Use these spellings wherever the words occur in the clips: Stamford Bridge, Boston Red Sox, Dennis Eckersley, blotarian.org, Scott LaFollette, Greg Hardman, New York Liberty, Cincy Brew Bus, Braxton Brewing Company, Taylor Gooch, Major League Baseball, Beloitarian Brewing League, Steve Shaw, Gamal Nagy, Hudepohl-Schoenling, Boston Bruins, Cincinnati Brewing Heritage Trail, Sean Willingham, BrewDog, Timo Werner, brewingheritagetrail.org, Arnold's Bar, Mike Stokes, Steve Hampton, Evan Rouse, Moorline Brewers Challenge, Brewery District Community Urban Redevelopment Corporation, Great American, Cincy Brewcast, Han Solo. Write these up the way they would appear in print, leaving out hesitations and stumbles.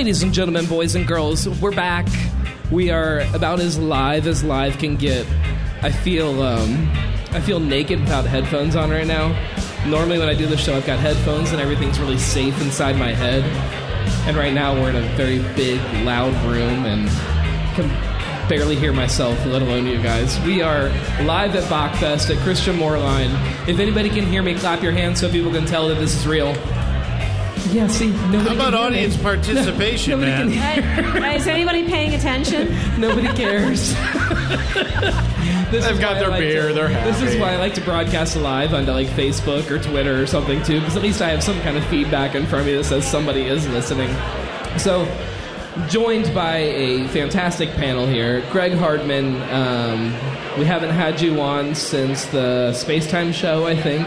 Ladies and gentlemen, boys and girls, we're back. We are about as live can get. I feel naked without headphones on right now. Normally when I do this show, I've got headphones and everything's really safe inside my head. And right now we're in a very big, loud room and can barely hear myself, let alone you guys. We are live at Bockfest at Christian Moerlein. If anybody can hear me, clap your hands so people can tell that this is real. Yeah, see, nobody. How about audience participation, nobody man? Can is anybody paying attention? Nobody cares. They've got their beer, they're happy. This is why I like to broadcast live onto like Facebook or Twitter or something too, because at least I have some kind of feedback in front of me that says somebody is listening. So, joined by a fantastic panel here. Greg Hardman, we haven't had you on since the Space Time show, I think,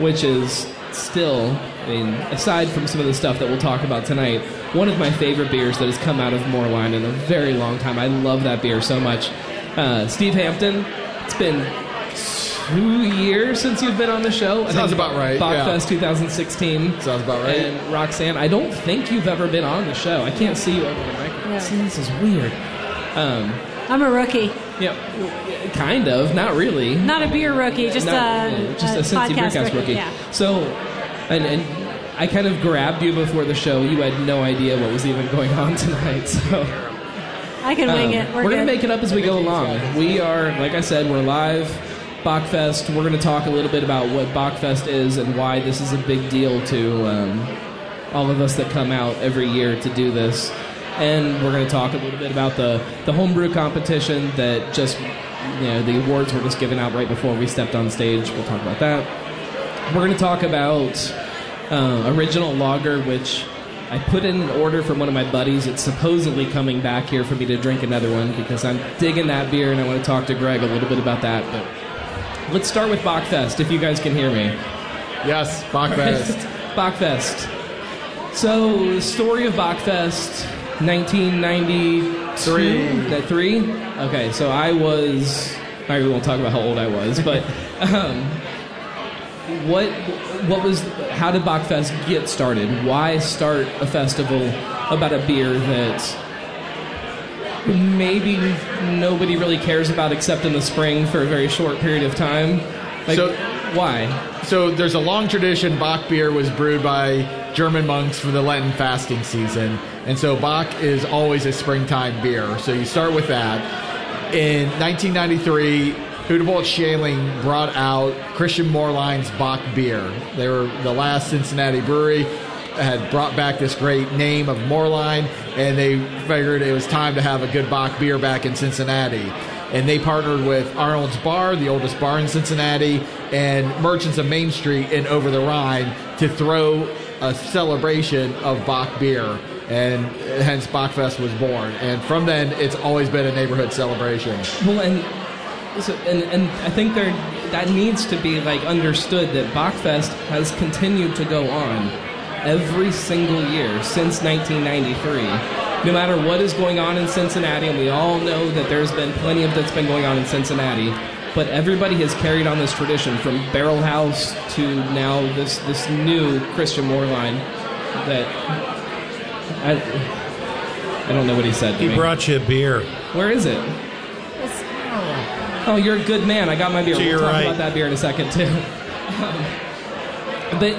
which is still... I mean, aside from some of the stuff that we'll talk about tonight, one of my favorite beers that has come out of Moerlein in a very long time. I love that beer so much. Steve Hampton, it's been 2 years since you've been on the show. Sounds about right. Bockfest 2016. Sounds about right. And Roxanne, I don't think you've ever been on the show. I can't see you over the microphone. Yeah. See, this is weird. I'm a rookie. Yeah, kind of. Not really. Not a beer rookie, just a Cincy Brewcast rookie. Yeah. So... And I kind of grabbed you before the show. You had no idea what was even going on tonight. So I can wing it. We're going to make it up as we go along. We are, like I said, we're live. Bockfest. We're going to talk a little bit about what Bockfest is and why this is a big deal to all of us that come out every year to do this. And we're going to talk a little bit about the homebrew competition that just, you know, the awards were just given out right before we stepped on stage. We'll talk about that. We're going to talk about original lager, which I put in an order from one of my buddies. It's supposedly coming back here for me to drink another one because I'm digging that beer, and I want to talk to Greg a little bit about that. But let's start with Bockfest, if you guys can hear me. Yes, Bockfest. Bockfest. So, the story of Bockfest, 1993. Three? Okay, so I was... All right, we won't talk about how old I was, but... How did Bockfest get started? Why start a festival about a beer that maybe nobody really cares about except in the spring for a very short period of time? Like, so why? So there's a long tradition. Bock beer was brewed by German monks for the Lenten fasting season, and so Bock is always a springtime beer. So you start with that. In 1993. Hudepohl-Schoenling brought out Christian Moerlein's Bock beer. They were the last Cincinnati brewery had brought back this great name of Moerlein, and they figured it was time to have a good Bock beer back in Cincinnati. And they partnered with Arnold's Bar, the oldest bar in Cincinnati, and Merchants of Main Street in Over the Rhine to throw a celebration of Bock beer. And hence Bockfest was born. And from then, it's always been a neighborhood celebration. Well, and I think that needs to be like understood that Bockfest has continued to go on every single year since 1993. No matter what is going on in Cincinnati, and we all know that there's been plenty of that's been going on in Cincinnati, but everybody has carried on this tradition from Barrel House to now this new Christian Moerlein that... I don't know what he said to me. He brought you a beer. Where is it? Oh, you're a good man. I got my beer. We'll talk about that beer in a second, too. But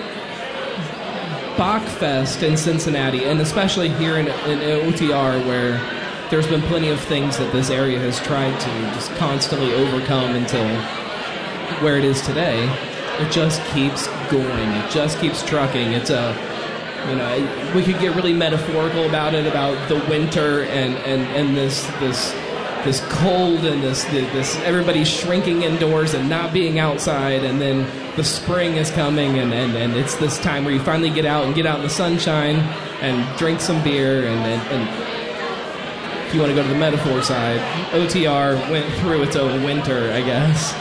Bockfest in Cincinnati, and especially here in OTR, where there's been plenty of things that this area has tried to just constantly overcome until where it is today, it just keeps going. It just keeps trucking. It's a... You know, we could get really metaphorical about it, about the winter and this cold and this everybody shrinking indoors and not being outside, and then the spring is coming and it's this time where you finally get out in the sunshine and drink some beer and if you want to go to the metaphor side, OTR went through its own winter, I guess.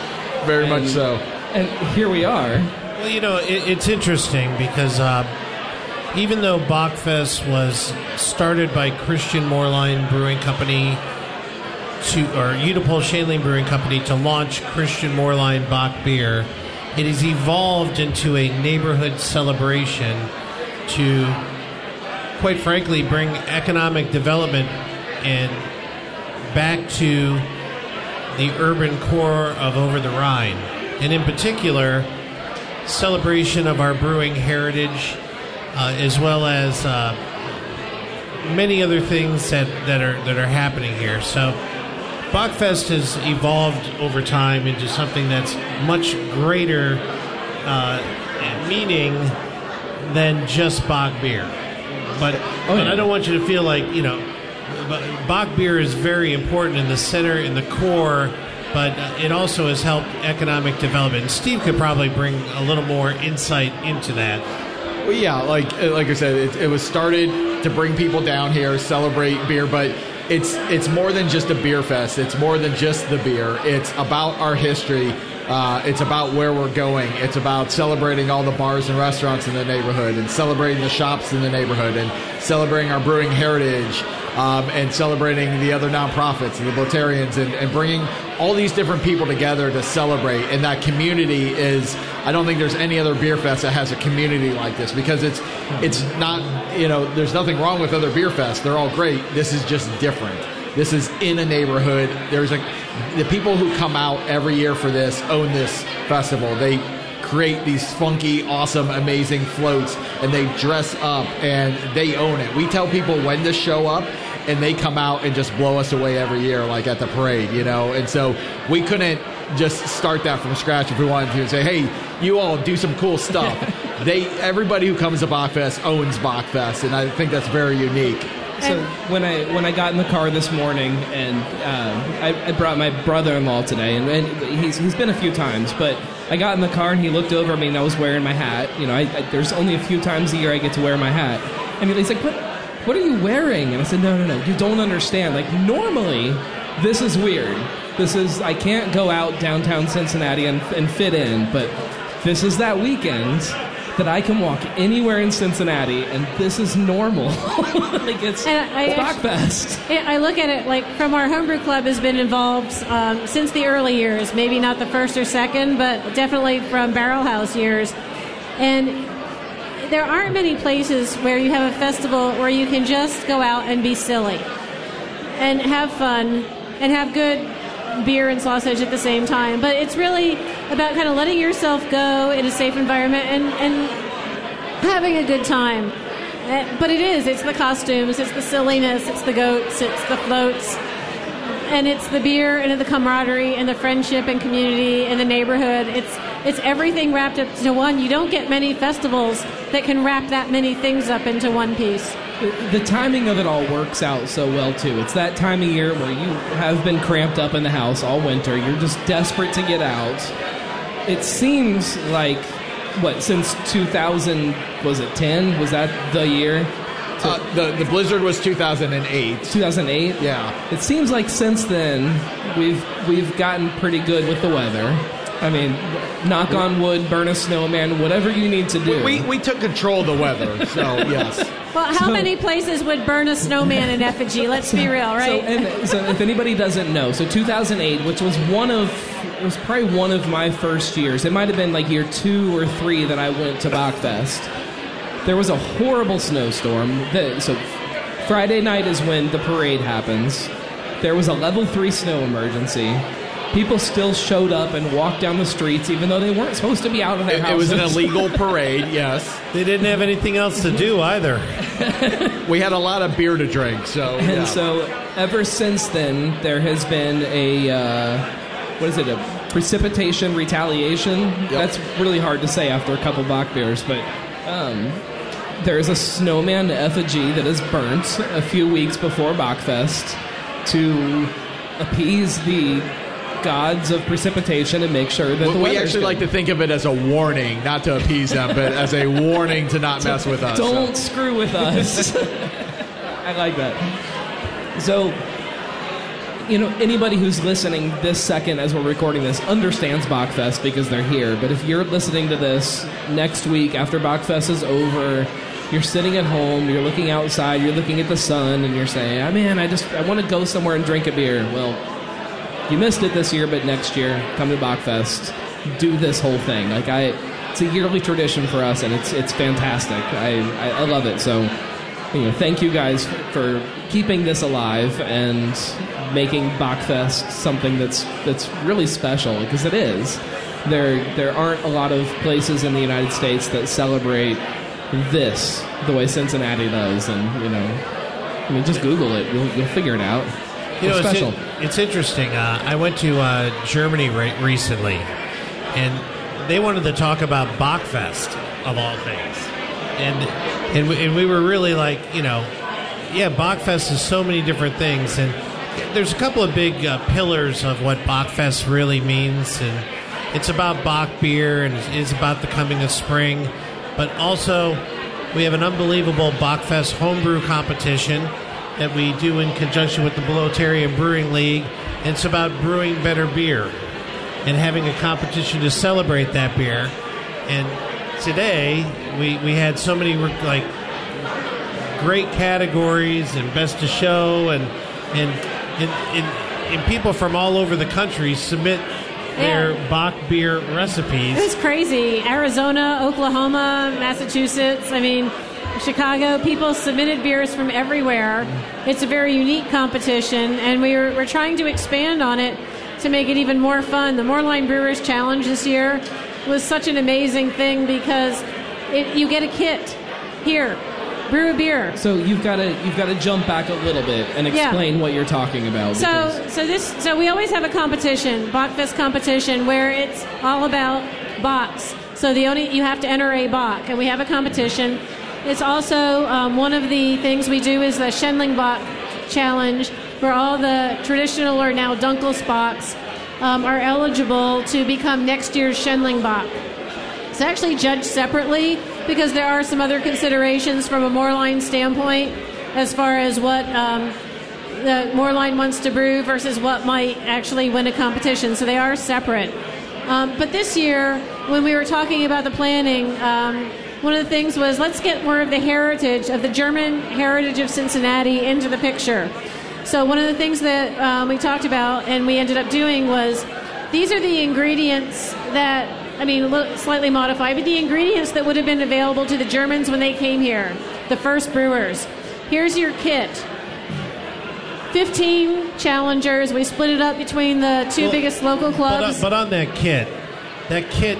Very much so. And here we are. Well, you know, it's interesting because even though Bockfest was started by Christian Moerlein Brewing Company or Hudepohl-Schoenling Brewing Company to launch Christian Moerlein Bock beer, it has evolved into a neighborhood celebration to quite frankly, bring economic development and back to the urban core of Over the Rhine. And in particular, celebration of our brewing heritage, as well as many other things that are happening here. So Bockfest has evolved over time into something that's much greater meaning than just Bock beer. But I don't want you to feel like, you know, Bock beer is very important in the center, in the core, but it also has helped economic development. And Steve could probably bring a little more insight into that. Well, yeah, like I said, it was started to bring people down here, celebrate beer, but it's more than just a beer fest. It's more than just the beer. It's about our history. It's about where we're going. It's about celebrating all the bars and restaurants in the neighborhood, and celebrating the shops in the neighborhood, and celebrating our brewing heritage, and celebrating the other nonprofits and the Blotarians, and bringing all these different people together to celebrate. And that community is, I don't think there's any other beer fest that has a community like this, because it's not, you know, there's nothing wrong with other beer fests. They're all great. This is just different. This is in a neighborhood. There's the people who come out every year for this own this festival. They create these funky, awesome, amazing floats, and they dress up, and they own it. We tell people when to show up, and they come out and just blow us away every year, like at the parade, you know. And so we couldn't just start that from scratch if we wanted to and say, hey, you all do some cool stuff. Everybody who comes to Bockfest owns Bockfest, and I think that's very unique. So when I got in the car this morning, and I brought my brother-in-law today, and he's been a few times, but I got in the car and he looked over at me and I was wearing my hat. You know, there's only a few times a year I get to wear my hat. And he's like, what are you wearing? And I said, no, you don't understand. Like, normally, this is weird. I can't go out downtown Cincinnati and fit in, but this is that weekend that I can walk anywhere in Cincinnati, and this is normal. Like, it's Bockfest. I look at it like, from our homebrew club has been involved since the early years, maybe not the first or second, but definitely from Barrel House years. And there aren't many places where you have a festival where you can just go out and be silly and have fun and have good beer and sausage at the same time. But it's really about kind of letting yourself go in a safe environment and having a good time. But it's the costumes, it's the silliness, it's the goats, it's the floats, and it's the beer and the camaraderie and the friendship and community and the neighborhood. It's everything wrapped up into one. You don't get many festivals that can wrap that many things up into one piece. The timing of it all works out so well, too. It's that time of year where you have been cramped up in the house all winter. You're just desperate to get out. It seems like, since 2000, was it 10? Was that the year? The blizzard was 2008. 2008? Yeah. It seems like since then, we've gotten pretty good with the weather. I mean, knock on wood, burn a snowman, whatever you need to do. We took control of the weather, so yes. Well, how many places would burn a snowman in effigy? Let's be real, right? So if anybody doesn't know, 2008, which was probably one of my first years. It might have been like year 2 or 3 that I went to Bockfest. There was a horrible snowstorm. So Friday night is when the parade happens. There was a level 3 snow emergency. People still showed up and walked down the streets, even though they weren't supposed to be out of their houses. It was an illegal parade, yes. They didn't have anything else to do either. We had a lot of beer to drink, so. And yeah. So, ever since then, there has been a precipitation retaliation. Yep. That's really hard to say after a couple Bock beers, but there is a snowman effigy that is burnt a few weeks before Bockfest to appease the gods of precipitation and make sure that we actually like to think of it as a warning, not to appease them, but as a warning to not mess with us. Don't screw with us. I like that. So, you know, anybody who's listening this second as we're recording this understands Bockfest because they're here. But if you're listening to this next week after Bockfest is over, you're sitting at home, you're looking outside, you're looking at the sun, and you're saying, oh, man, I want to go somewhere and drink a beer. Well, you missed it this year, but next year, come to Bockfest. Do this whole thing. It's a yearly tradition for us, and it's fantastic. I love it. So you know, thank you guys for keeping this alive and making Bockfest something that's really special, because it is. There aren't a lot of places in the United States that celebrate this the way Cincinnati does, and, you know, I mean, just Google it. You'll figure it out. You know, it's interesting. I went to Germany recently, and they wanted to talk about Bockfest, of all things. And we were really like, you know, yeah, Bockfest is so many different things. And there's a couple of big pillars of what Bockfest really means. And it's about Bock beer, and it's about the coming of spring. But also, we have an unbelievable Bockfest homebrew competition that we do in conjunction with the Beloitarian Brewing League. And it's about brewing better beer and having a competition to celebrate that beer. And today, we had so many like great categories and best of show, and people from all over the country submit their Bock beer recipes. It was crazy. Arizona, Oklahoma, Massachusetts, I mean, Chicago, people submitted beers from everywhere. It's a very unique competition, and we're trying to expand on it to make it even more fun. The Moorline Brewers Challenge this year was such an amazing thing because you get a kit here. Brew a beer. So you've got to jump back a little bit and explain what you're talking about. So we always have a competition, Bockfest competition, where it's all about Bocks. So you have to enter a Bock, and we have a competition. It's also one of the things we do is the Schoenling Bock Challenge, where all the traditional or now Dunkel Bocks are eligible to become next year's Schoenling Bock. It's actually judged separately, because there are some other considerations from a Moorline standpoint as far as what the Moorline wants to brew versus what might actually win a competition. So they are separate. But this year, when we were talking about the planning, one of the things was, let's get more of the heritage of the German heritage of Cincinnati into the picture. So one of the things that we talked about and we ended up doing was, these are the ingredients that, I mean, a little, slightly modified, but the ingredients that would have been available to the Germans when they came here, the first brewers. Here's your kit. 15 challengers. We split it up between the two biggest local clubs. But on that kit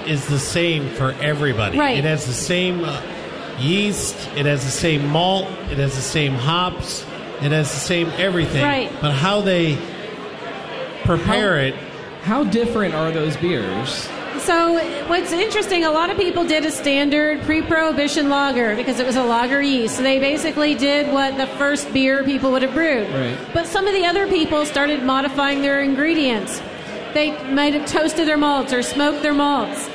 is the same for everybody. Right. It has the same yeast. It has the same malt. It has the same hops. It has the same everything. Right. But how they prepare it. How different are those beers? So what's interesting, a lot of people did a standard pre-prohibition lager because it was a lager yeast. So they basically did what the first beer people would have brewed. Right. But some of the other people started modifying their ingredients. They might have toasted their malts or smoked their malts.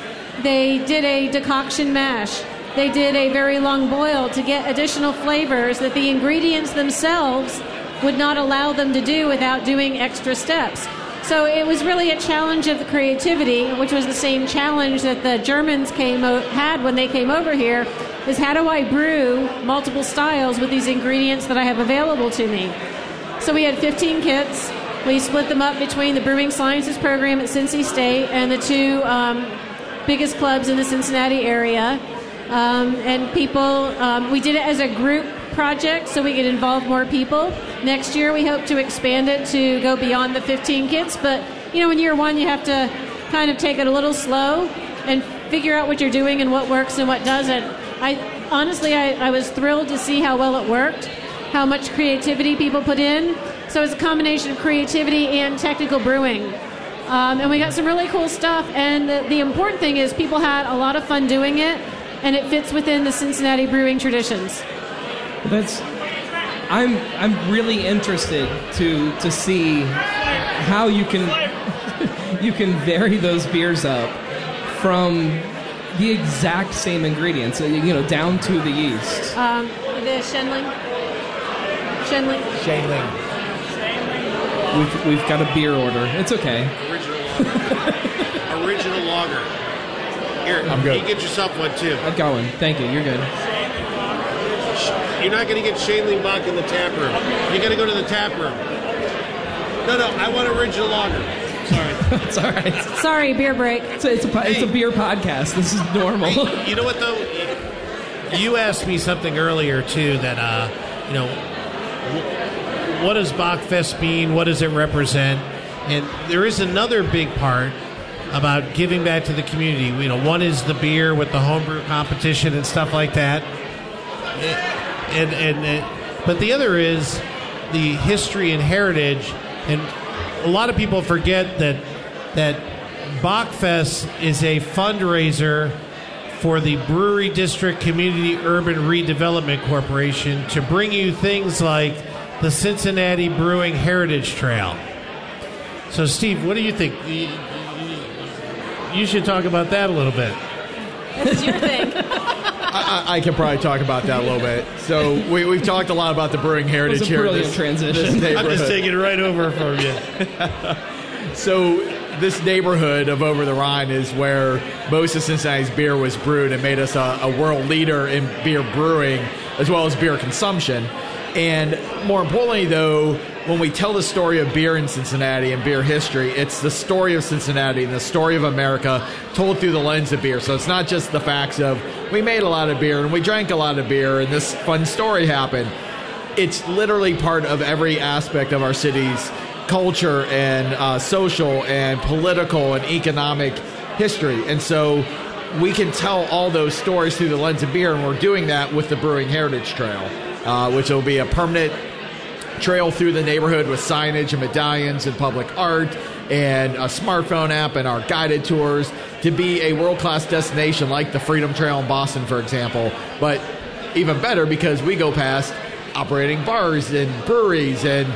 They did a decoction mash. They did a very long boil to get additional flavors that the ingredients themselves would not allow them to do without doing extra steps. So it was really a challenge of the creativity, which was the same challenge that the Germans had when they came over here, is how do I brew multiple styles with these ingredients that I have available to me? So we had 15 kits. We split them up between the Brewing Sciences program at Cincy State and the two biggest clubs in the Cincinnati area. And people, we did it as a group project so we could involve more people. Next year we hope to expand it to go beyond the 15 kits, but you know, in year one you have to kind of take it a little slow and figure out what you're doing and what works and what doesn't. I honestly was thrilled to see how well it worked, how much creativity people put in. So it's a combination of creativity and technical brewing. And we got some really cool stuff, and the important thing is people had a lot of fun doing it, and it fits within the Cincinnati brewing traditions. I'm really interested to see how you can vary those beers up from the exact same ingredients, you know, down to the yeast. The Schoenling. We've got a beer order. It's okay. Original lager. Here, I'm good. You get yourself one too. I'm going. Thank you. You're good. You're not going to get Schoenling Bock in the tap room. You got to go to the tap room. No, I want original lager. Sorry. It's all right. Sorry, beer break. It's a beer podcast. This is normal. Hey, you know what, though? You asked me something earlier, too, that you know, what does Bockfest mean? What does it represent? And there is another big part about giving back to the community. You know, one is the beer with the homebrew competition and stuff like that. But the other is the history and heritage. And a lot of people forget that Bockfest is a fundraiser for the Brewery District Community Urban Redevelopment Corporation to bring you things like the Cincinnati Brewing Heritage Trail. So, Steve, what do you think? You should talk about that a little bit. That's your thing. I can probably talk about that a little bit. So we've talked a lot about the brewing heritage here. Brilliant transition. I'm just taking it right over from you. So this neighborhood of Over the Rhine is where most of Cincinnati's beer was brewed and made us a world leader in beer brewing as well as beer consumption. And more importantly, though, when we tell the story of beer in Cincinnati and beer history, it's the story of Cincinnati and the story of America told through the lens of beer. So it's not just the facts of we made a lot of beer and we drank a lot of beer and this fun story happened. It's literally part of every aspect of our city's culture and social and political and economic history. And so we can tell all those stories through the lens of beer, and we're doing that with the Brewing Heritage Trail, which will be a permanent trail through the neighborhood with signage and medallions and public art and a smartphone app and our guided tours to be a world-class destination like the Freedom Trail in Boston, for example. But even better, because we go past operating bars and breweries and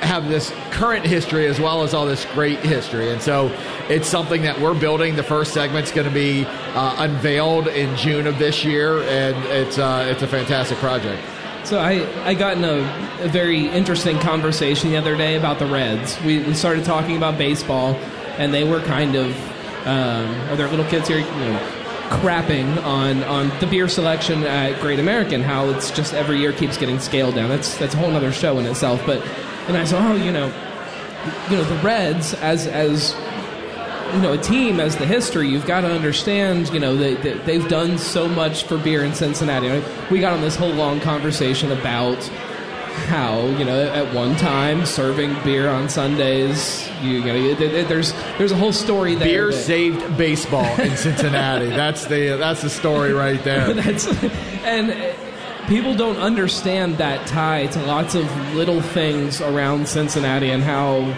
have this current history as well as all this great history. And so it's something that we're building. The first segment's going to be unveiled in June of this year, and it's a fantastic project. So I got in a very interesting conversation the other day about the Reds. We started talking about baseball, and they were kind of, are there little kids here, you know, crapping on the beer selection at Great American, how it's just every year keeps getting scaled down. That's a whole other show in itself. But and I said, you know the Reds as you know, a team, as the history, you've got to understand, you know, they've done so much for beer in Cincinnati. We got on this whole long conversation about how, you know, at one time serving beer on Sundays, there's a whole story there. Beer saved baseball in Cincinnati. That's the story right there. And people don't understand that tie to lots of little things around Cincinnati and how.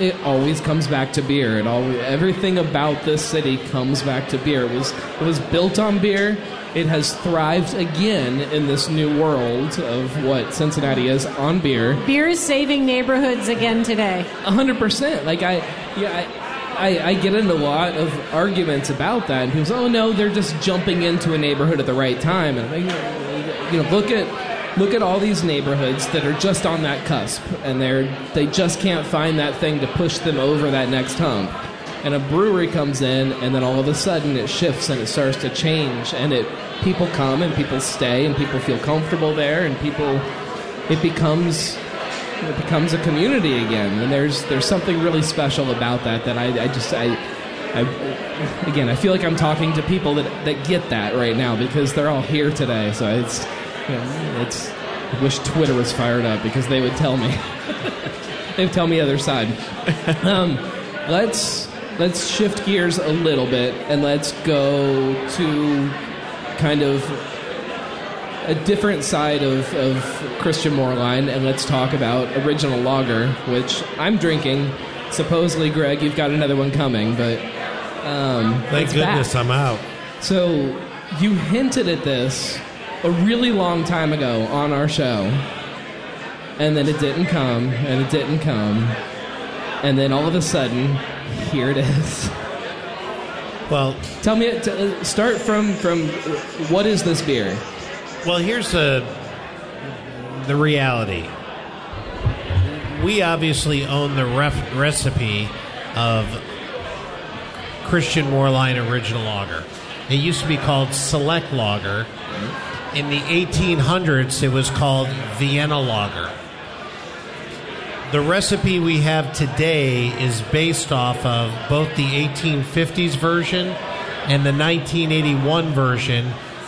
It always comes back to beer. Everything about this city comes back to beer. It was built on beer. It has thrived again in this new world of what Cincinnati is on beer. Beer is saving neighborhoods again today. 100%. Like I get into a lot of arguments about that. And people say, "Oh no, they're just jumping into a neighborhood at the right time." And I'm like, you know, Look at all these neighborhoods that are just on that cusp, and they just can't find that thing to push them over that next hump. And a brewery comes in, and then all of a sudden it shifts and it starts to change, and people come and people stay and people feel comfortable there, and it becomes a community again. And there's something really special about that I feel like I'm talking to people that get that right now because they're all here today. So it's. Yeah, I wish Twitter was fired up because they would tell me. They'd tell me other side. Let's shift gears a little bit and let's go to kind of a different side of Christian Moerlein, and let's talk about original lager, which I'm drinking. Supposedly, Greg, you've got another one coming, but thank goodness back. I'm out. So you hinted at this a really long time ago on our show, and then it didn't come, and then all of a sudden, here it is. Well, tell me, start from what is this beer? Well, here's the reality. We obviously own the recipe of Christian Moerlein Original Lager. It used to be called Select Lager. In the 1800s, it was called Vienna Lager. The recipe we have today is based off of both the 1850s version and the 1981 version,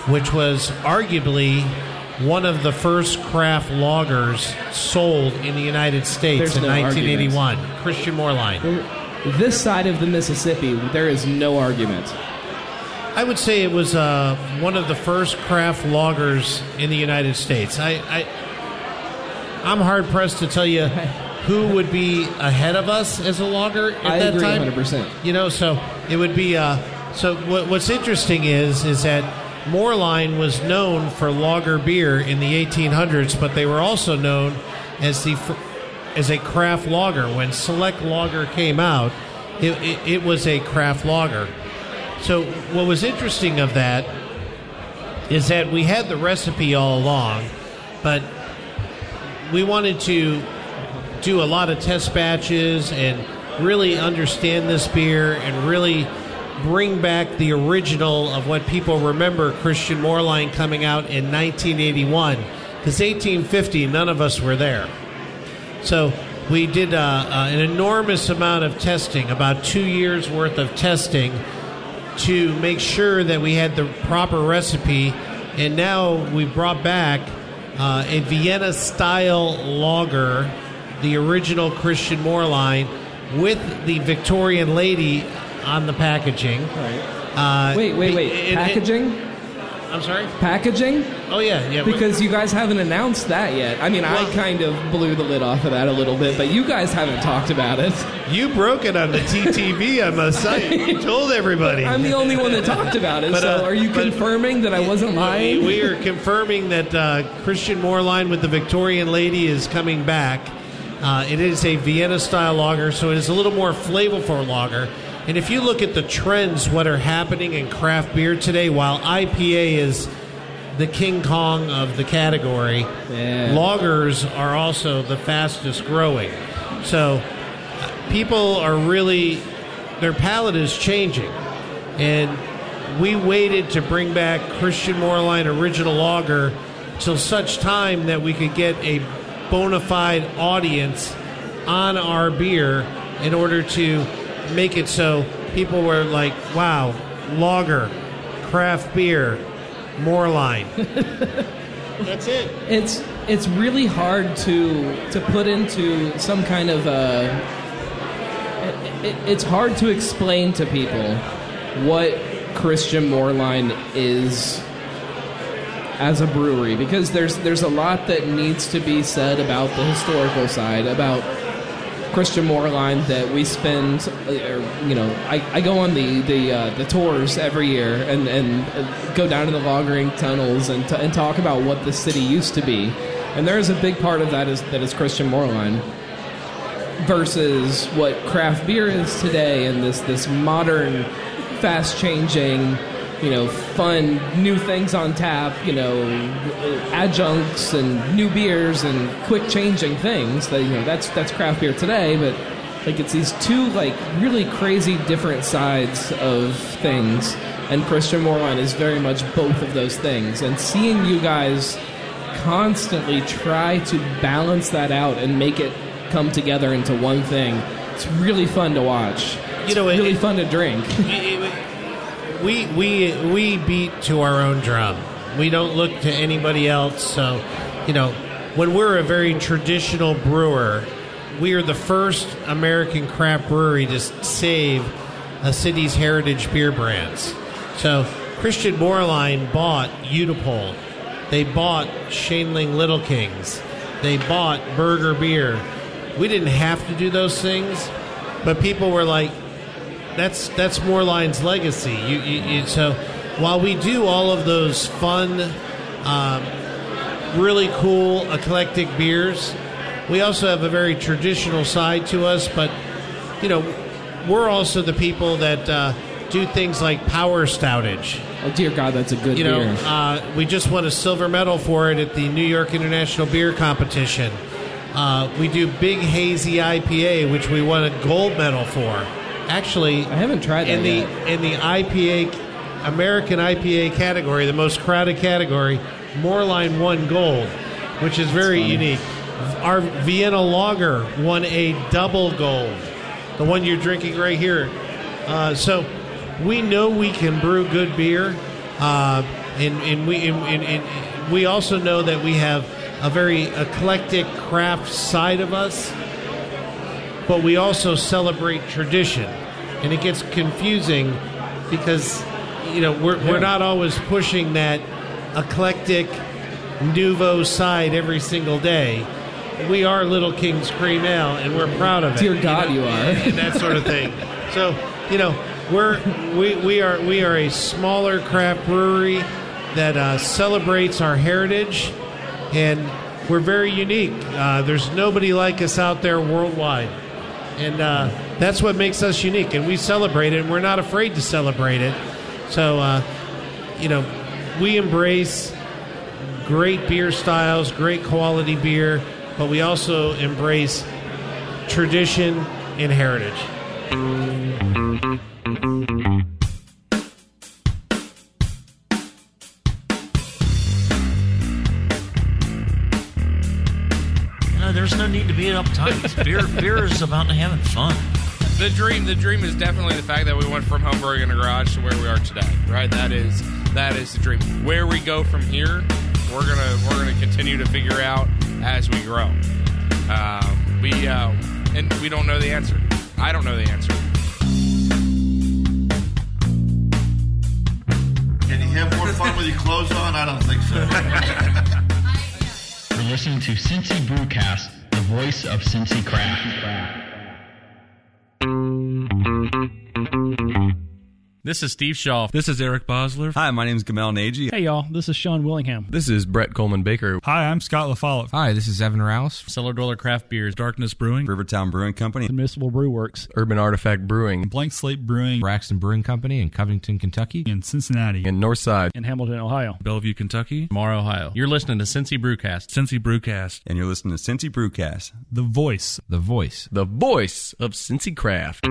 which was arguably one of the first craft lagers sold in the United States in 1981. Arguments. Christian Moerlein. This side of the Mississippi, there is no argument. I would say it was one of the first craft lagers in the United States. I'm hard-pressed to tell you who would be ahead of us as a lager at that time. I agree 100%. You know, so it would be... what's interesting is that Moerlein was known for lager beer in the 1800s, but they were also known as a craft lager. When Select Lager came out, it was a craft lager. So what was interesting of that is that we had the recipe all along, but we wanted to do a lot of test batches and really understand this beer and really bring back the original of what people remember Christian Moerlein coming out in 1981, because 1850 none of us were there. So we did an enormous amount of testing, about 2 years worth of testing, to make sure that we had the proper recipe. And now we brought back a Vienna style lager, the original Christian Moerlein, with the Victorian lady on the packaging. Right. Wait. Packaging? I'm sorry? Packaging? Oh, yeah. Because you guys haven't announced that yet. I mean, well, I kind of blew the lid off of that a little bit, but you guys haven't talked about it. You broke it on the TTV, I must say. You told everybody. I'm the only one that talked about it, so are you confirming that I wasn't lying? We are confirming that Christian Moerlein with the Victorian lady is coming back. It is a Vienna-style lager, so it is a little more flavorful lager. And if you look at the trends, what are happening in craft beer today, while IPA is the King Kong of the category, lagers are also the fastest growing. So people are really, their palate is changing. And we waited to bring back Christian Moerlein original lager till such time that we could get a bona fide audience on our beer in order to make it so people were like, wow, lager, craft beer, Moerlein. That's it. It's really hard to put into some kind of it's hard to explain to people what Christian Moerlein is as a brewery, because there's a lot that needs to be said about the historical side, about Christian Moerlein, that we spend, I go on the tours every year and go down to the lagering tunnels and talk about what the city used to be, and there is a big part of that is Christian Moerlein versus what craft beer is today, and this modern, fast changing, fun new things on tap, adjuncts and new beers and quick changing things. That that's craft beer today, but it's these two really crazy different sides of things, and Christian Moerlein is very much both of those things. And seeing you guys constantly try to balance that out and make it come together into one thing, it's really fun to watch. It's really fun to drink. We beat to our own drum. We don't look to anybody else. So, when we're a very traditional brewer, we are the first American craft brewery to save a city's heritage beer brands. So Christian Moerlein bought Hudepohl. They bought Schoenling Little Kings. They bought Burger Beer. We didn't have to do those things, but people were like, That's Moerlein's legacy. So while we do all of those fun, really cool, eclectic beers, we also have a very traditional side to us. But, we're also the people that do things like Power Stoutage. Oh, dear God, that's a good beer. We just won a silver medal for it at the New York International Beer Competition. We do Big Hazy IPA, which we won a gold medal for. Actually, I haven't tried that yet. In the IPA, American IPA category, the most crowded category, Moerlein won gold, which is very unique. Our Vienna Lager won a double gold, the one you're drinking right here. So we know we can brew good beer, and we we also know that we have a very eclectic craft side of us, but we also celebrate tradition. And it gets confusing because, you know, we're not always pushing that eclectic nouveau side every single day. We are Little King's Cream Ale, and we're proud of it. Dear God, you know, you are. And that sort of thing. So, you know, we are a smaller craft brewery that celebrates our heritage, and we're very unique. There's nobody like us out there worldwide, and that's what makes us unique. And we celebrate it, and we're not afraid to celebrate it. So, you know, we embrace great beer styles, great quality beer, but we also embrace tradition and heritage. There's no need to be uptight. Beer is about having fun. The dream is definitely the fact that we went from home brewing in a garage to where we are today, right? That is the dream. Where we go from here, we're gonna continue to figure out as we grow. And we don't know the answer. I don't know the answer. Can you have more fun with your clothes on? I don't think so. You're listening to Cincy Brewcast, the voice of Cincy Craft. This is Steve Shaw. This is Eric Bosler. Hi, my name's Gamal Nagy. Hey, y'all. This is Sean Willingham. This is Brett Coleman-Baker. Hi, I'm Scott LaFollette. Hi, this is Evan Rouse. Cellar Dweller Craft Beers. Darkness Brewing. Rivertown Brewing Company. Municipal Brew Works. Urban Artifact Brewing. Blank Slate Brewing. Braxton Brewing Company in Covington, Kentucky. In Cincinnati. In Northside. In Hamilton, Ohio. Bellevue, Kentucky. Marr, Ohio. You're listening to Cincy Brewcast. Cincy Brewcast. And you're listening to Cincy Brewcast. The voice. The voice. The voice of Cincy Craft.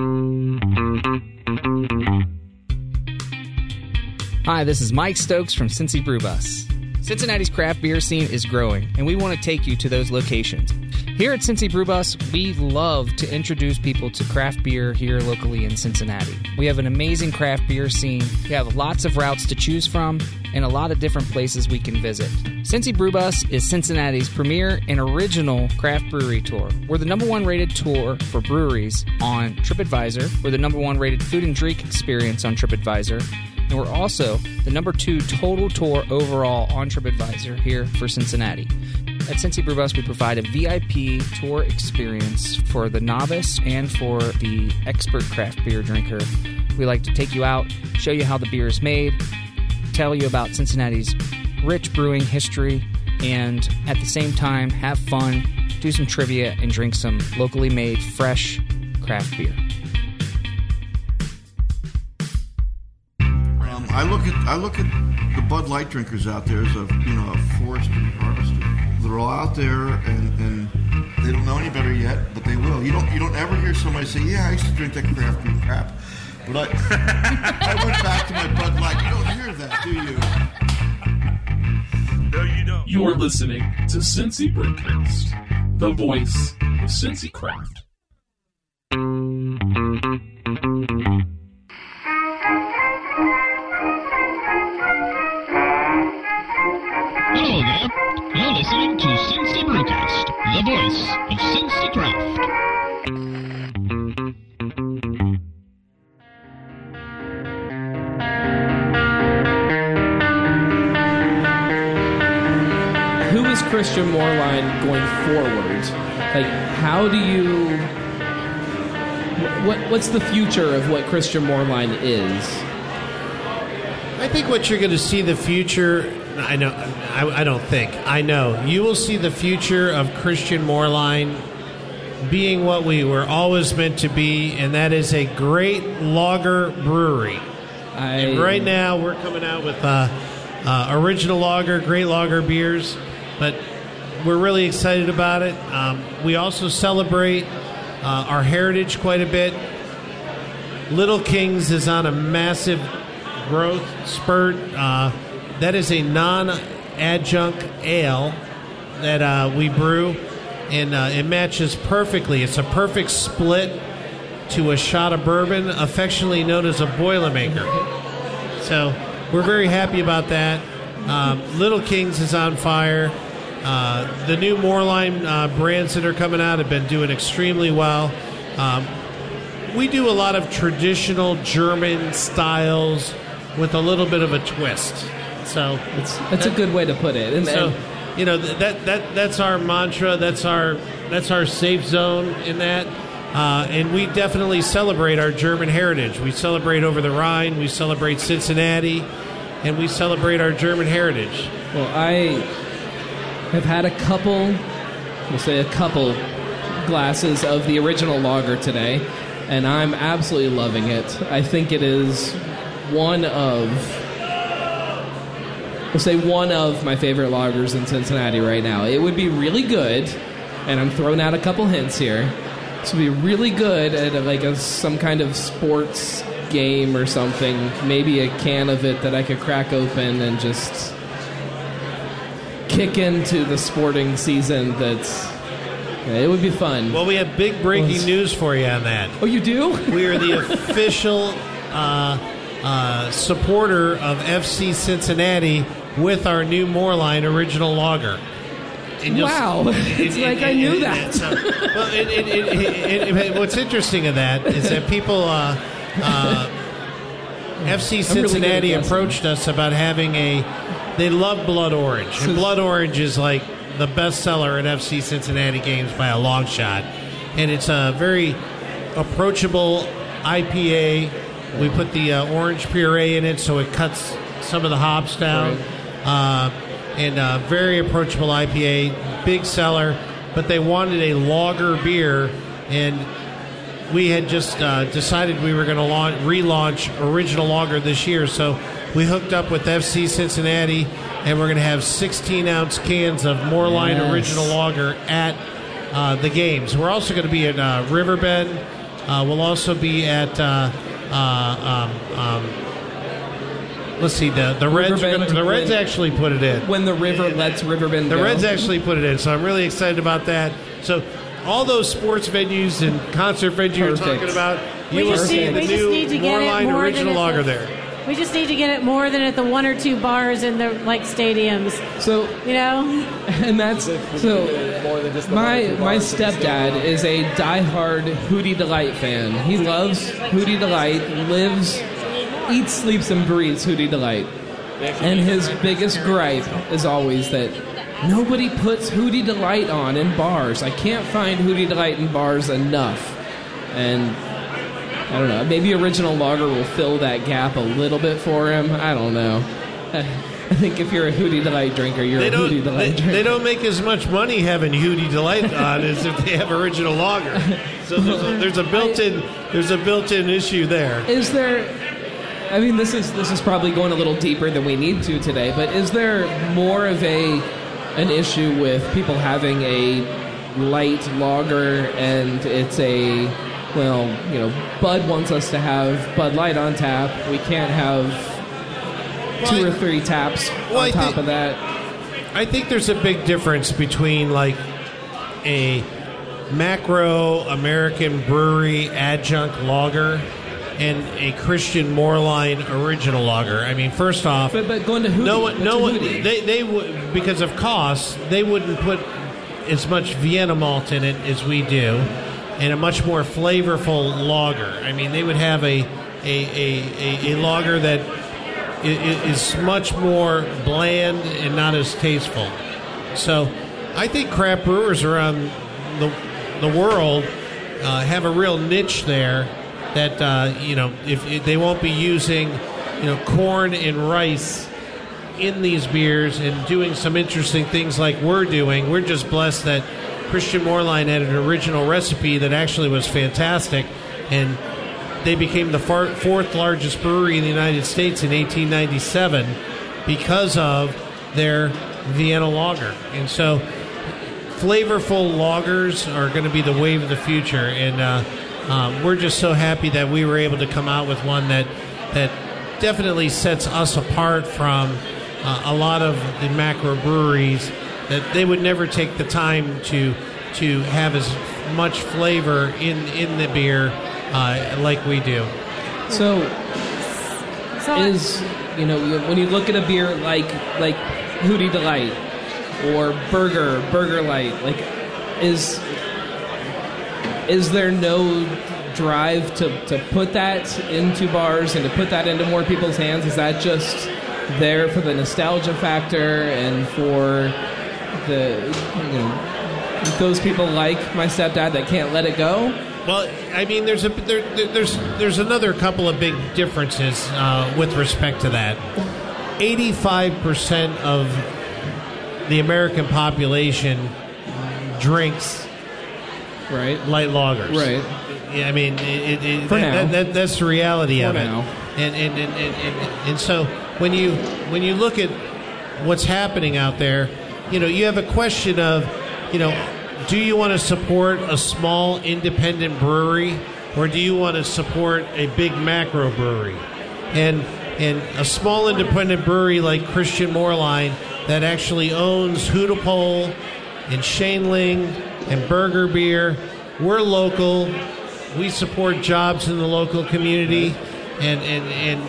Hi, this is Mike Stokes from Cincy Brew Bus. Cincinnati's craft beer scene is growing, and we want to take you to those locations. Here at Cincy Brew Bus, we love to introduce people to craft beer here locally in Cincinnati. We have an amazing craft beer scene. We have lots of routes to choose from and a lot of different places we can visit. Cincy Brew Bus is Cincinnati's premier and original craft brewery tour. We're the #1 rated tour for breweries on TripAdvisor. We're the #1 rated food and drink experience on TripAdvisor. And we're also the #2 total tour overall on TripAdvisor here for Cincinnati. At Cincy Brew Bus, we provide a VIP tour experience for the novice and for the expert craft beer drinker. We like to take you out, show you how the beer is made, tell you about Cincinnati's rich brewing history, and at the same time, have fun, do some trivia, and drink some locally made, fresh craft beer. I look at the Bud Light drinkers out there as a forest and harvester. They're all out there and they don't know any better yet, but they will. You don't ever hear somebody say, "Yeah, I used to drink that craft beer crap," but I went back to my Bud Light. You don't hear that, do you? No, you don't. You're listening to Cincy Brewcast, the voice of Cincy Craft. The voice of Cincy Craft. Who is Christian Moerlein going forward? Like, how do you... What's the future of what Christian Moerlein is? I think what you're going to see the future... I know. You will see the future of Christian Moerlein being what we were always meant to be, and that is a great lager brewery. And right now we're coming out with original lager, great lager beers, but we're really excited about it. We also celebrate our heritage quite a bit. Little Kings is on a massive growth spurt. That is a non-adjunct ale that we brew, and it matches perfectly. It's a perfect split to a shot of bourbon, affectionately known as a Boilermaker. So we're very happy about that. Little Kings is on fire. The new Moorline brands that are coming out have been doing extremely well. We do a lot of traditional German styles with a little bit of a twist. So that's a good way to put it. And so, you know, that's our mantra. That's our safe zone in that. And we definitely celebrate our German heritage. We celebrate Over the Rhine. We celebrate Cincinnati. And we celebrate our German heritage. Well, I have had a couple glasses of the original lager today, and I'm absolutely loving it. I think it is one of my favorite lagers in Cincinnati right now. It would be really good, and I'm throwing out a couple hints here. This would be really good at some kind of sports game or something. Maybe a can of it that I could crack open and just kick into the sporting season. It would be fun. Well, we have big breaking news for you on that. Oh, you do? We are the official supporter of FC Cincinnati with our new Moorline original lager. Wow. I knew that. Well, what's interesting of that is that people, FC Cincinnati really approached us about having they love Blood Orange. And Blood Orange is like the best seller at FC Cincinnati games by a long shot. And it's a very approachable IPA. We put the orange puree in it so it cuts some of the hops down. Right. And very approachable IPA, big seller. But they wanted a lager beer, and we had just decided we were going to relaunch original lager this year. So we hooked up with FC Cincinnati, and we're going to have 16-ounce cans of Moorline original lager at the games. We're also going to be at Riverbend. We'll also be at let's see, the Reds. The Reds actually put it in. When the river lets Riverbend go. The Reds actually put it in, so I'm really excited about that. So all those sports venues and concert venues you're talking about, you will see the new Moorline original lager there. We just need to get it more than at the one or two bars in the stadiums. So you know, and that's so. My stepdad is a diehard Hootie Delight fan. He loves Hootie Delight, lives, eats, sleeps, and breathes Hootie Delight. And his biggest gripe is always that nobody puts Hootie Delight on in bars. I can't find Hootie Delight in bars enough, and I don't know. Maybe original lager will fill that gap a little bit for him. I don't know. I think if you're a Hootie Delight drinker, you're a Hootie Delight drinker. They don't make as much money having Hootie Delight on as if they have original lager. So there's a built-in issue there. Is there? I mean, this is probably going a little deeper than we need to today. But is there more of an issue with people having a light lager and it's a Bud wants us to have Bud Light on tap. We can't have two or three taps on top of that. I think there's a big difference between, a macro American brewery adjunct lager and a Christian Moerlein original lager. I mean, first off... But going to Hootie. No one, they would, because of cost, they wouldn't put as much Vienna malt in it as we do. And a much more flavorful lager. I mean, they would have a lager that is much more bland and not as tasteful. So I think craft brewers around the world have a real niche there that, if they won't be using, corn and rice in these beers and doing some interesting things like we're doing. We're just blessed that Christian Moerlein had an original recipe that actually was fantastic, and they became the fourth largest brewery in the United States in 1897 because of their Vienna lager. And so flavorful lagers are going to be the wave of the future, and we're just so happy that we were able to come out with one that definitely sets us apart from a lot of the macro breweries, that they would never take the time to have as much flavor in the beer like we do. So, is You know, when you look at a beer like Hootie Delight or Burger Light, like, is there no drive to put that into bars and to put that into more people's hands? Is that just there for the nostalgia factor and for the, you know, those people like my stepdad that can't let it go? Well, I mean, there's another couple of big differences with respect to that. 85% of the American population drinks light lagers. Right. I mean, that's the reality of it. And so when you look at what's happening out there, you know, you have a question of, you know, do you want to support a small independent brewery, or do you want to support a big macro brewery? And a small independent brewery like Christian Moerlein that actually owns Hudepohl and Schoenling and Burger Beer, we're local. We support jobs in the local community, and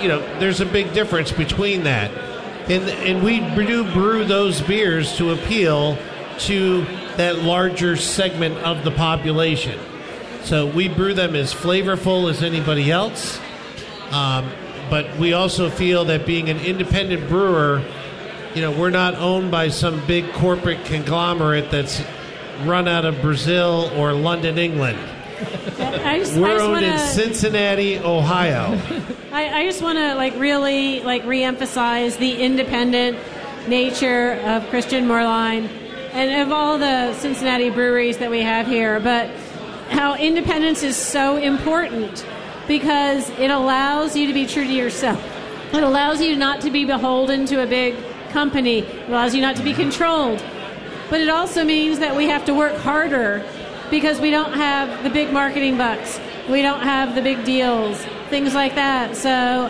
you know, there's a big difference between that. And we do brew those beers to appeal to that larger segment of the population. So we brew them as flavorful as anybody else. But we also feel that being an independent brewer, you know, we're not owned by some big corporate conglomerate that's run out of Brazil or London, England. We're owned in Cincinnati, Ohio. I just want to really reemphasize the independent nature of Christian Moerlein and of all the Cincinnati breweries that we have here, but how independence is so important because it allows you to be true to yourself. It allows you not to be beholden to a big company. It allows you not to be controlled. But it also means that we have to work harder because we don't have the big marketing bucks. We don't have the big deals, things like that. So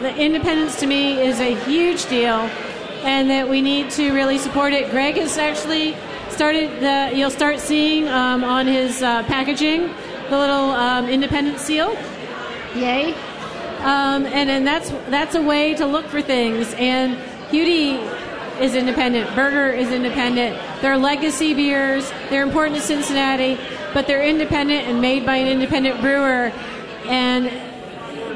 the independence to me is a huge deal, and that we need to really support it. Greg has actually started you'll start seeing on his packaging, the little independent seal. Yay. And then that's a way to look for things. And Beauty is independent. Burger is independent. They're legacy beers. They're important to Cincinnati, but they're independent and made by an independent brewer. And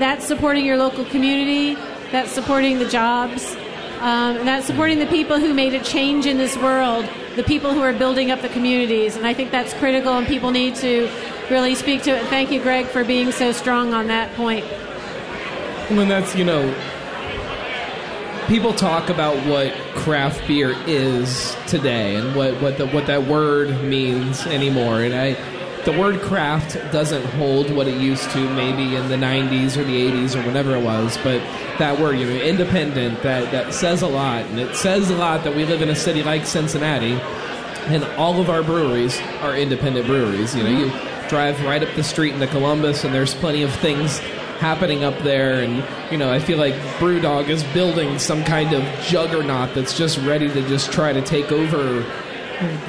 that's supporting your local community. That's supporting the jobs. And that's supporting the people who made a change in this world, the people who are building up the communities. And I think that's critical, and people need to really speak to it. Thank you, Greg, for being so strong on that point. When that's, you know, people talk about what craft beer is today and what that word means anymore. And the word craft doesn't hold what it used to maybe in the 90s or the 80s or whenever it was. But that word, you know, independent, that says a lot. And it says a lot that we live in a city like Cincinnati, and all of our breweries are independent breweries. You know, you drive right up the street into Columbus, and there's plenty of things happening up there, and you know, I feel like BrewDog is building some kind of juggernaut that's just ready to just try to take over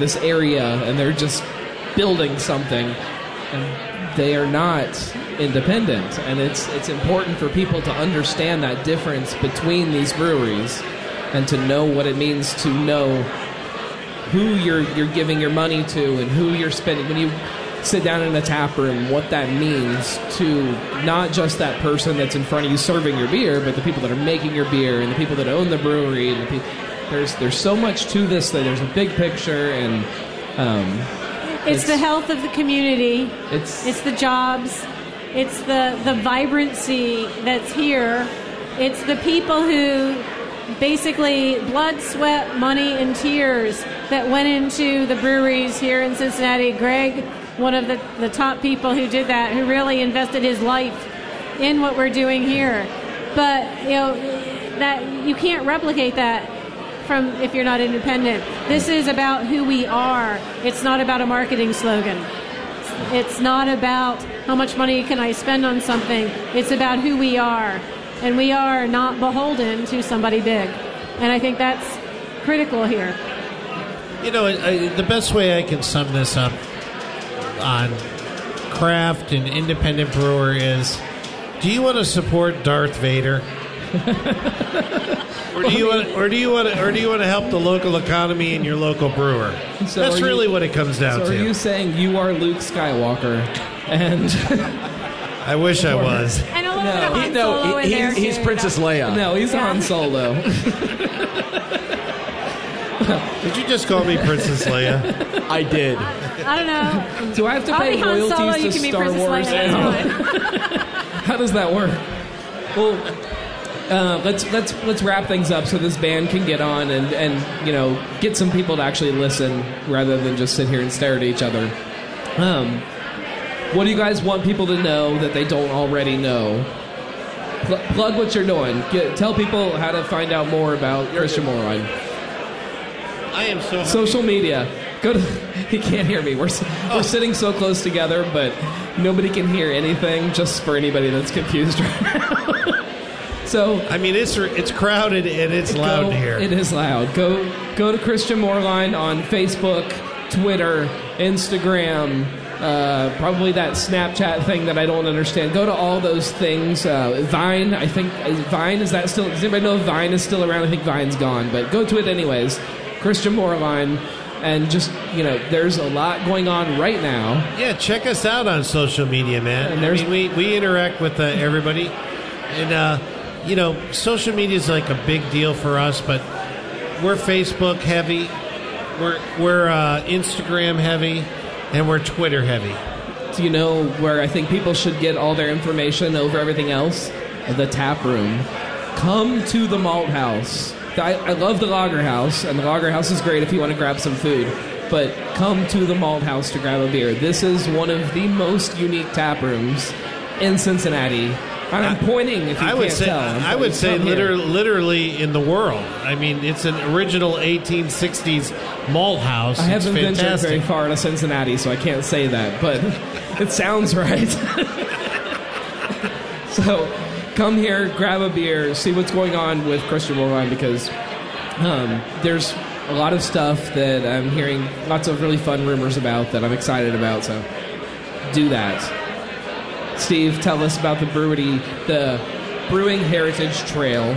this area, and they're just building something, and they are not independent. And it's important for people to understand that difference between these breweries and to know what it means to know who you're giving your money to and who you're spending when you sit down in a tap room, what that means to not just that person that's in front of you serving your beer, but the people that are making your beer and the people that own the brewery. And there's so much to this that there's a big picture, and it's the health of the community. It's the jobs. It's the vibrancy that's here. It's the people who basically blood, sweat, money, and tears that went into the breweries here in Cincinnati. Greg, one of the top people who did that, who really invested his life in what we're doing here. But, you know, that you can't replicate that from if you're not independent. This is about who we are. It's not about a marketing slogan. It's not about how much money can I spend on something. It's about who we are. And we are not beholden to somebody big. And I think that's critical here. You know, the best way I can sum this up on craft and independent brewer is, do you want to support Darth Vader? Or do you want to help the local economy and your local brewer? So that's really what it comes down to. Are you saying you are Luke Skywalker? And I wish I was. And a little bit of Han Solo in there. He's Princess Leia. No, he's Han Solo. Did you just call me Princess Leia? I did. I don't know. Do I have to pay royalties to Star Wars? How does that work? Well, let's wrap things up so this band can get on and you know, get some people to actually listen rather than just sit here and stare at each other. What do you guys want people to know that they don't already know? Plug what you're doing. Tell people how to find out more about Christian Moerlein. I am so happy. Social media. Go to. He can't hear me. We're sitting so close together, but nobody can hear anything. Just for anybody that's confused right now. So I mean, it's crowded and it's loud here. It is loud. Go to Christian Moerlein on Facebook, Twitter, Instagram. Probably that Snapchat thing that I don't understand. Go to all those things. Vine, I think. Is that still? Does anybody know Vine is still around? I think Vine's gone, but go to it anyways. Christian Moerlein, and just, you know, there's a lot going on right now. Yeah, check us out on social media, man. And I mean, we interact with everybody, and you know, social media is like a big deal for us, but we're Facebook heavy, we're Instagram heavy, and we're Twitter heavy. Do you know where I think people should get all their information over everything else? The tap room. Come to the Malt House. I love the Lager House, and the Lager House is great if you want to grab some food. But come to the Malt House to grab a beer. This is one of the most unique tap rooms in Cincinnati. I'm pointing if you can't tell. I would say literally in the world. I mean, it's an original 1860s malt house. I haven't ventured very far to Cincinnati, so I can't say that, but it sounds right. So come here, grab a beer, see what's going on with Christian Moerlein, because there's a lot of stuff that I'm hearing lots of really fun rumors about that I'm excited about, so do that. Steve, tell us about the Brewing Heritage Trail.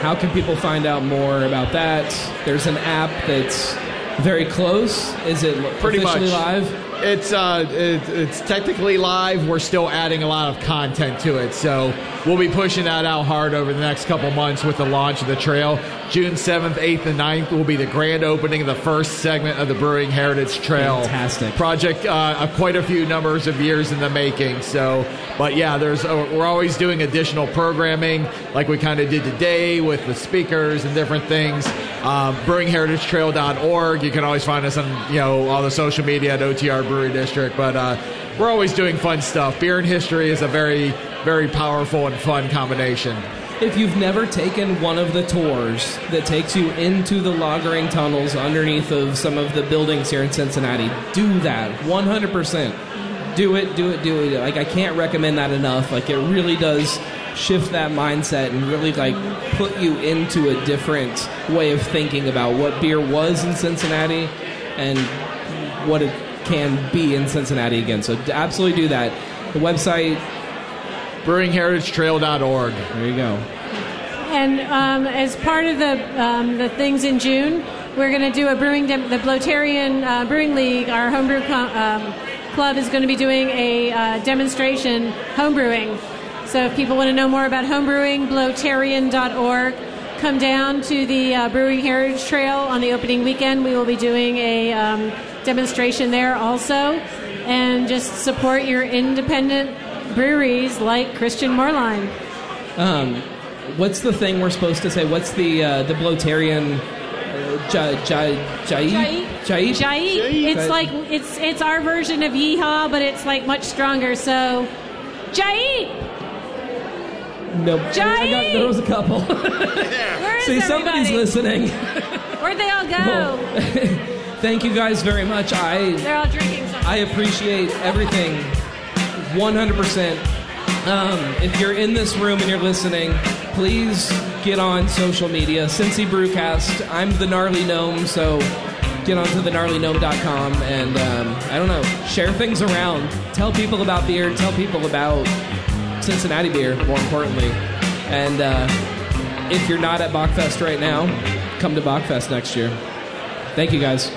How can people find out more about that? There's an app that's very close. Is it pretty much live? It's technically live. We're still adding a lot of content to it, so we'll be pushing that out hard over the next couple months with the launch of the trail. June 7th, 8th, and 9th will be the grand opening of the first segment of the Brewing Heritage Trail. Fantastic project, quite a few numbers of years in the making. So, but yeah, we're always doing additional programming, like we kind of did today with the speakers and different things. brewingheritagetrail.org. You can always find us on, you know, all the social media at OTR Brewery District. But we're always doing fun stuff. Beer and history is a very, very powerful and fun combination. If you've never taken one of the tours that takes you into the lagering tunnels underneath of some of the buildings here in Cincinnati, do that. 100%. Do it. Like, I can't recommend that enough. Like, it really does shift that mindset and really, like, put you into a different way of thinking about what beer was in Cincinnati and what it can be in Cincinnati again. So absolutely do that. The website, brewingheritagetrail.org. There you go. And as part of the things in June, we're going to do a the Blotarian Brewing League. Our homebrew club is going to be doing a demonstration homebrewing. So if people want to know more about homebrewing, blotarian.org. Come down to the Brewing Heritage Trail on the opening weekend. We will be doing a demonstration there also. And just support your independent breweries like Christian Moerlein. What's the thing we're supposed to say? What's the Blotarian? Jai. It's like it's our version of yeehaw, but it's like much stronger. So, Jai. Nope. There was a couple. Where is everybody? See, somebody's listening. Where'd they all go? Well, thank you guys very much. They're all drinking something. I appreciate everything. 100%. If you're in this room and you're listening, please get on social media. Cincy Brewcast. I'm the Gnarly Gnome, so get onto the gnarlygnome.com and I don't know, share things around. Tell people about beer. Tell people about Cincinnati beer, more importantly. And if you're not at Bockfest right now, come to Bockfest next year. Thank you, guys.